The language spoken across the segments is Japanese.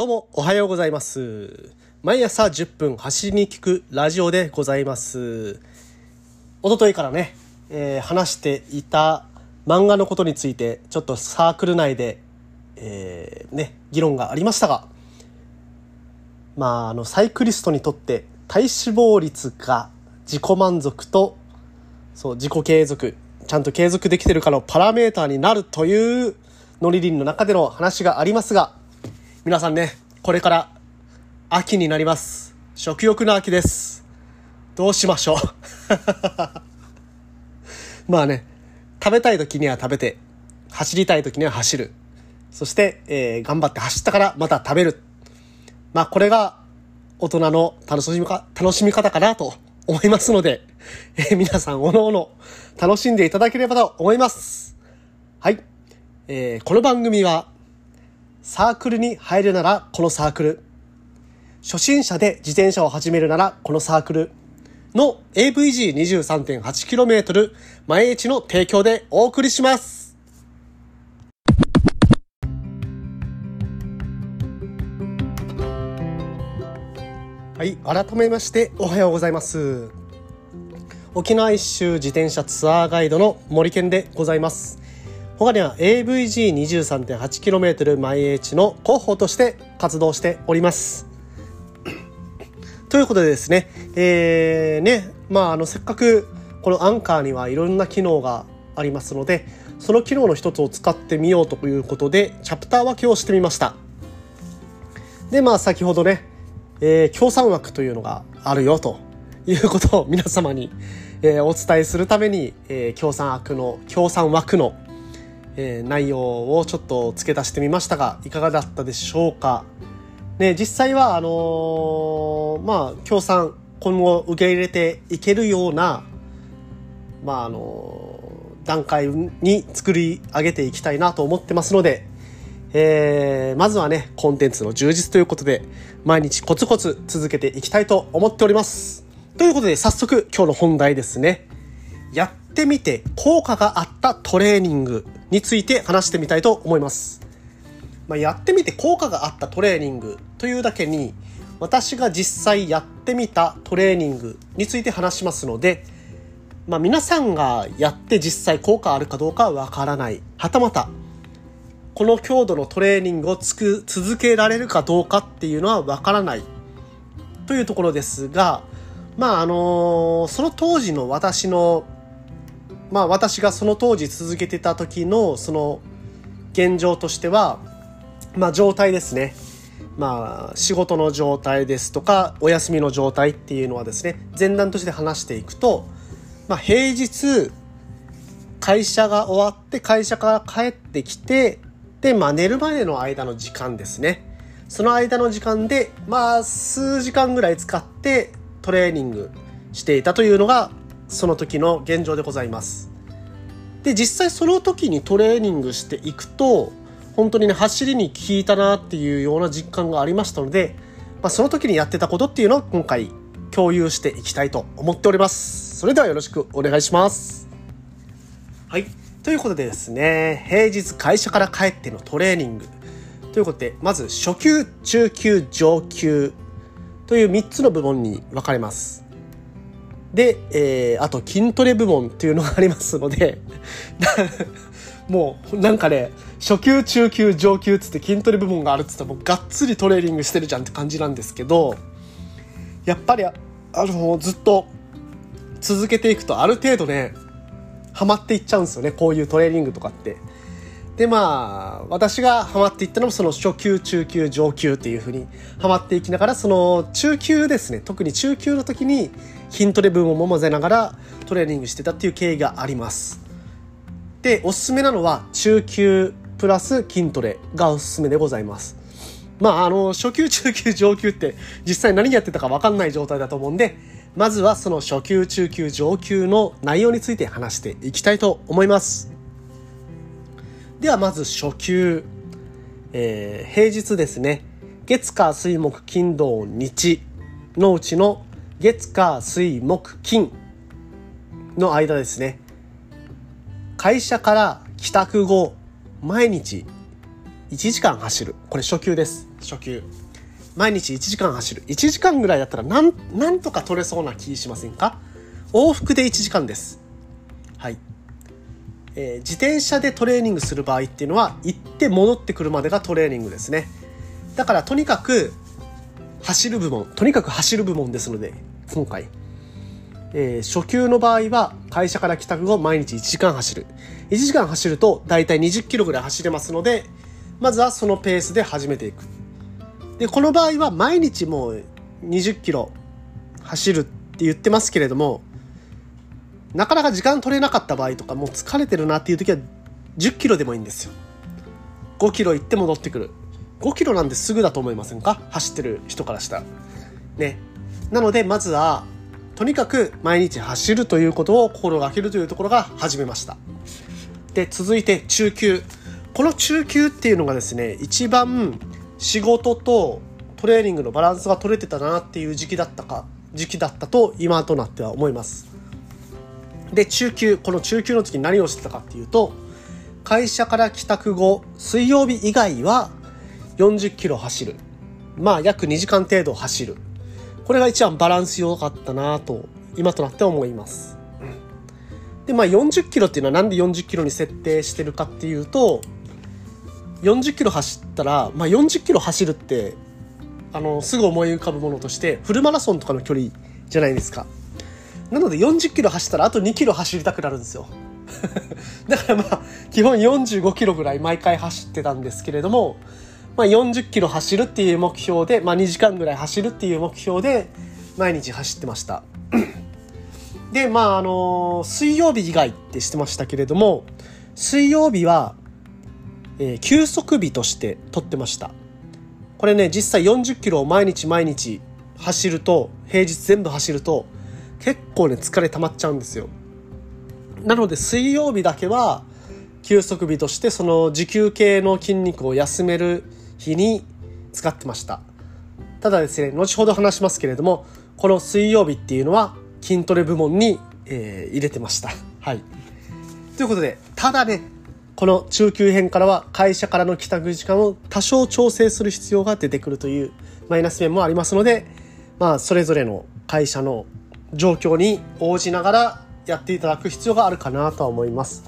どうもおはようございます。毎朝10分走りに聞くラジオでございます。おとといからね、話していた漫画のことについてちょっとサークル内で、議論がありましたが、サイクリストにとって体脂肪率が自己満足と自己継続、ちゃんと継続できてるかのパラメーターになるというノリリンの中での話がありますが、皆さんね、これから秋になります。食欲の秋です。どうしましょう食べたい時には食べて、走りたい時には走る、そして、頑張って走ったからまた食べる。これが大人の楽しみ方かなと思いますので、皆さんおのおの楽しんでいただければと思います。はい、この番組はサークルに入るならこのサークル、初心者で自転車を始めるならこのサークルの AVG23.8km 毎日の提供でお送りします。はい、改めましておはようございます。沖縄一周自転車ツアーガイドの森健でございます。他には AVG23.8km 毎日の広報として活動しております。ということでですね、せっかくこのアンカーにはいろんな機能がありますので、その機能の一つを使ってみようということで、チャプター分けをしてみました。で、先ほどね、協賛枠というのがあるよということを皆様に、お伝えするために、協賛枠の内容をちょっと付け足してみましたが、いかがだったでしょうか。ね、実際は協賛今後受け入れていけるような段階に作り上げていきたいなと思ってますので、まずはねコンテンツの充実ということで毎日コツコツ続けていきたいと思っております。ということで早速今日の本題ですね。やってみて効果があったトレーニングについて話してみたいと思います。やってみて効果があったトレーニングというだけに、私が実際やってみたトレーニングについて話しますので、皆さんがやって実際効果あるかどうかわからない、はたまたこの強度のトレーニングを続けられるかどうかっていうのはわからないというところですが、その当時の私の私がその当時続けてた時のその現状としては、状態ですね。仕事の状態ですとかお休みの状態っていうのはですね、前段として話していくと、平日会社が終わって会社から帰ってきて、で、寝るまでの間の時間ですね。その間の時間で数時間ぐらい使ってトレーニングしていたというのがその時の現状でございます。で、実際その時にトレーニングしていくと本当にね、走りに効いたなっていうような実感がありましたので、その時にやってたことっていうのを今回共有していきたいと思っております。それではよろしくお願いします。はい、ということでですね、平日会社から帰ってのトレーニングということで、まず初級、中級、上級という3つの部門に分かれます。で、あと筋トレ部門っていうのがありますのでもう初級、中級、上級つって筋トレ部門があるつったら、もうがっつりトレーニングしてるじゃんって感じなんですけど、やっぱりずっと続けていくとある程度ねハマっていっちゃうんですよね、こういうトレーニングとかって。で、私がハマっていったのもその初級、中級、上級っていう風にハマっていきながら、その中級ですね、特に中級の時に筋トレ部分も混ぜながらトレーニングしてたっていう経緯があります。で、おすすめなのは中級プラス筋トレがおすすめでございます。初級、中級、上級って実際何やってたか分かんない状態だと思うんで、まずはその初級、中級、上級の内容について話していきたいと思います。ではまず初級、平日ですね、月火水木金土日のうちの月火水木金の間ですね、会社から帰宅後毎日1時間走る。これ初級です。初級。毎日1時間走る。1時間ぐらいだったらなんとか取れそうな気しませんか？往復で1時間です。はい。自転車でトレーニングする場合っていうのは行って戻ってくるまでがトレーニングですね。だからとにかく走る部門ですので、今回、初級の場合は会社から帰宅後毎日1時間走る。1時間走るとだいたい20キロぐらい走れますので、まずはそのペースで始めていく。で、この場合は毎日もう20キロ走るって言ってますけれども、なかなか時間取れなかった場合とか、もう疲れてるなっていう時は10キロでもいいんですよ。5キロ行って戻ってくる。5キロなんてすぐだと思いませんか？走ってる人からしたらね。なのでまずはとにかく毎日走るということを心がけるというところが始めました。で、続いて中級。この中級っていうのがですね、一番仕事とトレーニングのバランスが取れてたなっていう時期だったと今となっては思います。で、中級の時に何をしてたかっていうと、会社から帰宅後水曜日以外は40キロ走る。まあ約2時間程度走る。これが一番バランス良かったなと今となって思います。で、まあ40キロっていうのはなんで40キロに設定してるかっていうと、40キロ走ったら、まあ40キロ走るってすぐ思い浮かぶものとしてフルマラソンとかの距離じゃないですか。なので40キロ走ったらあと2キロ走りたくなるんですよだからまあ基本45キロぐらい毎回走ってたんですけれども、まあ40キロ走るっていう目標で、まあ2時間ぐらい走るっていう目標で毎日走ってましたで、まあ水曜日以外ってしてましたけれども、水曜日は、休息日として取ってました。これね、実際40キロを毎日走ると、平日全部走ると結構ね疲れ溜まっちゃうんですよ。なので水曜日だけは休息日として、その持久系の筋肉を休める日に使ってました。ただですね、後ほど話しますけれども、この水曜日っていうのは筋トレ部門に、入れてましたはい。ということで、ただね、この中級編からは会社からの帰宅時間を多少調整する必要が出てくるというマイナス面もありますので、まあそれぞれの会社の状況に応じながらやっていただく必要があるかなとは思います。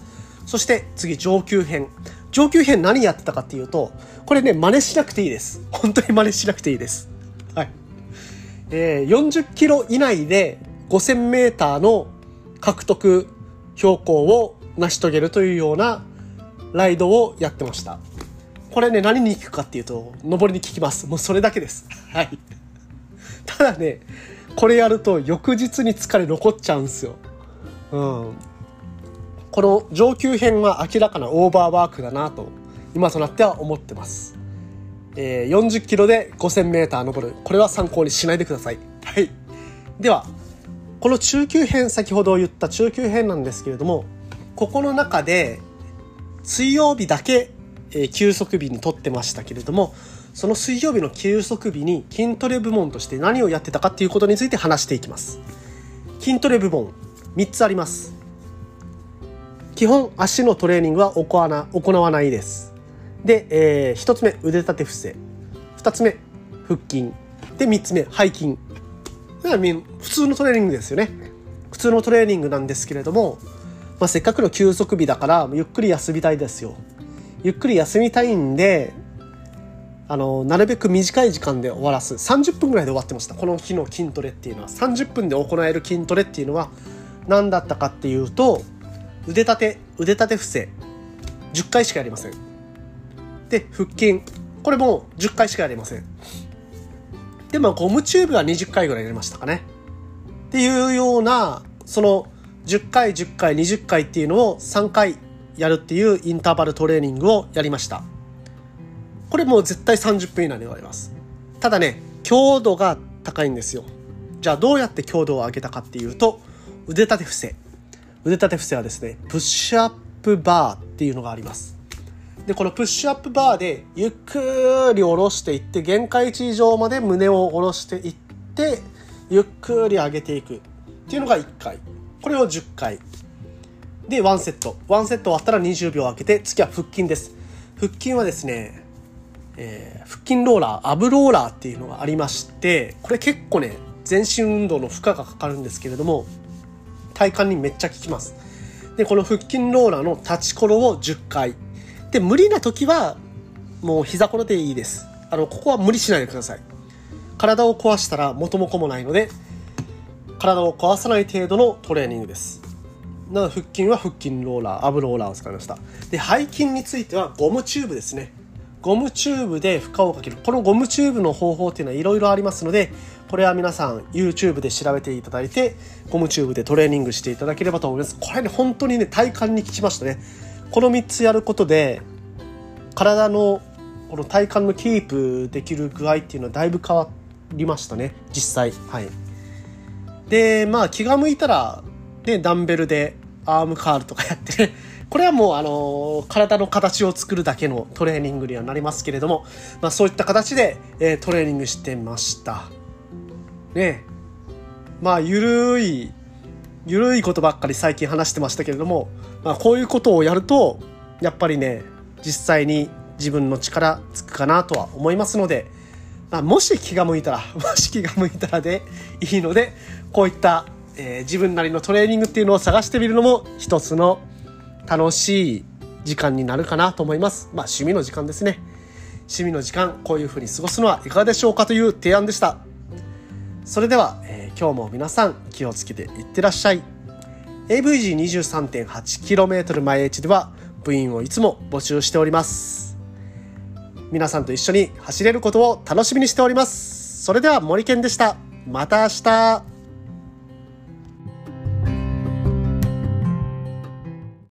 そして次、上級編何やってたかっていうと、これね真似しなくていいです。本当に真似しなくていいです、はい。40キロ以内で5000メーターの獲得標高を成し遂げるというようなライドをやってました。これね何に効くかっていうと、上りに効きます。もうそれだけです、はい、ただね、これやると翌日に疲れ残っちゃうんですよ、うん、この上級編は明らかなオーバーワークだなと今となっては思ってます、40キロで 5000m 登る、これは参考にしないでください、はい、ではこの中級編、先ほど言った中級編なんですけれども、ここの中で水曜日だけ、休息日にとってましたけれども、その水曜日の休息日に筋トレ部門として何をやってたかっていうことについて話していきます。筋トレ部門3つあります。基本足のトレーニングは行わないです。で、1つ目腕立て伏せ、2つ目腹筋で、3つ目背筋。だから普通のトレーニングですよね。普通のトレーニングなんですけれども、まあ、せっかくの休息日だからゆっくり休みたいですよ。ゆっくり休みたいんで、なるべく短い時間で終わらす。30分ぐらいで終わってました。この日の筋トレっていうのは、30分で行える筋トレっていうのは何だったかっていうと、腕立て伏せ10回しかやりません。で、腹筋、これも10回しかやりません。で、まあゴムチューブは20回ぐらいやりましたかね。っていうような、その10回10回20回っていうのを3回やるっていうインターバルトレーニングをやりました。これもう絶対30分以内で終わります。ただね、強度が高いんですよ。じゃあどうやって強度を上げたかっていうと、腕立て伏せはですね、プッシュアップバーっていうのがあります。で、このプッシュアップバーでゆっくり下ろしていって、限界値以上まで胸を下ろしていって、ゆっくり上げていくっていうのが1回、これを10回で1セット終わったら20秒空けて、次は腹筋です。腹筋はですね、腹筋ローラー、アブローラーっていうのがありまして、これ結構ね、全身運動の負荷がかかるんですけれども、体幹にめっちゃ効きます。で、この腹筋ローラーの立ちころを10回。で、無理な時は、もう膝ころでいいです。ここは無理しないでください。体を壊したら元も子もないので、体を壊さない程度のトレーニングです。なので、腹筋は腹筋ローラー、アブローラーを使いました。で、背筋についてはゴムチューブですね。ゴムチューブで負荷をかける。このゴムチューブの方法っていうのはいろいろありますので、これは皆さん YouTube で調べていただいて、ゴムチューブでトレーニングしていただければと思います。これね、本当にね、体幹に効きましたね。この3つやることで、体のこの体幹のキープできる具合っていうのはだいぶ変わりましたね、実際。はい。で、まあ気が向いたら、ね、ダンベルでアームカールとかやってね、これはもう体の形を作るだけのトレーニングにはなりますけれども、まあ、そういった形で、トレーニングしてました。ね、まあゆるいことばっかり最近話してましたけれども、まあ、こういうことをやるとやっぱりね、実際に自分の力つくかなとは思いますので、まあ、もし気が向いたらでいいので、こういった、自分なりのトレーニングっていうのを探してみるのも一つの楽しい時間になるかなと思います。まあ趣味の時間ですね。趣味の時間、こういう風に過ごすのはいかがでしょうかという提案でした。それでは、今日も皆さん気をつけていってらっしゃい。AVG23.8km 毎日では部員をいつも募集しております。皆さんと一緒に走れることを楽しみにしております。それでは森健でした。また明日。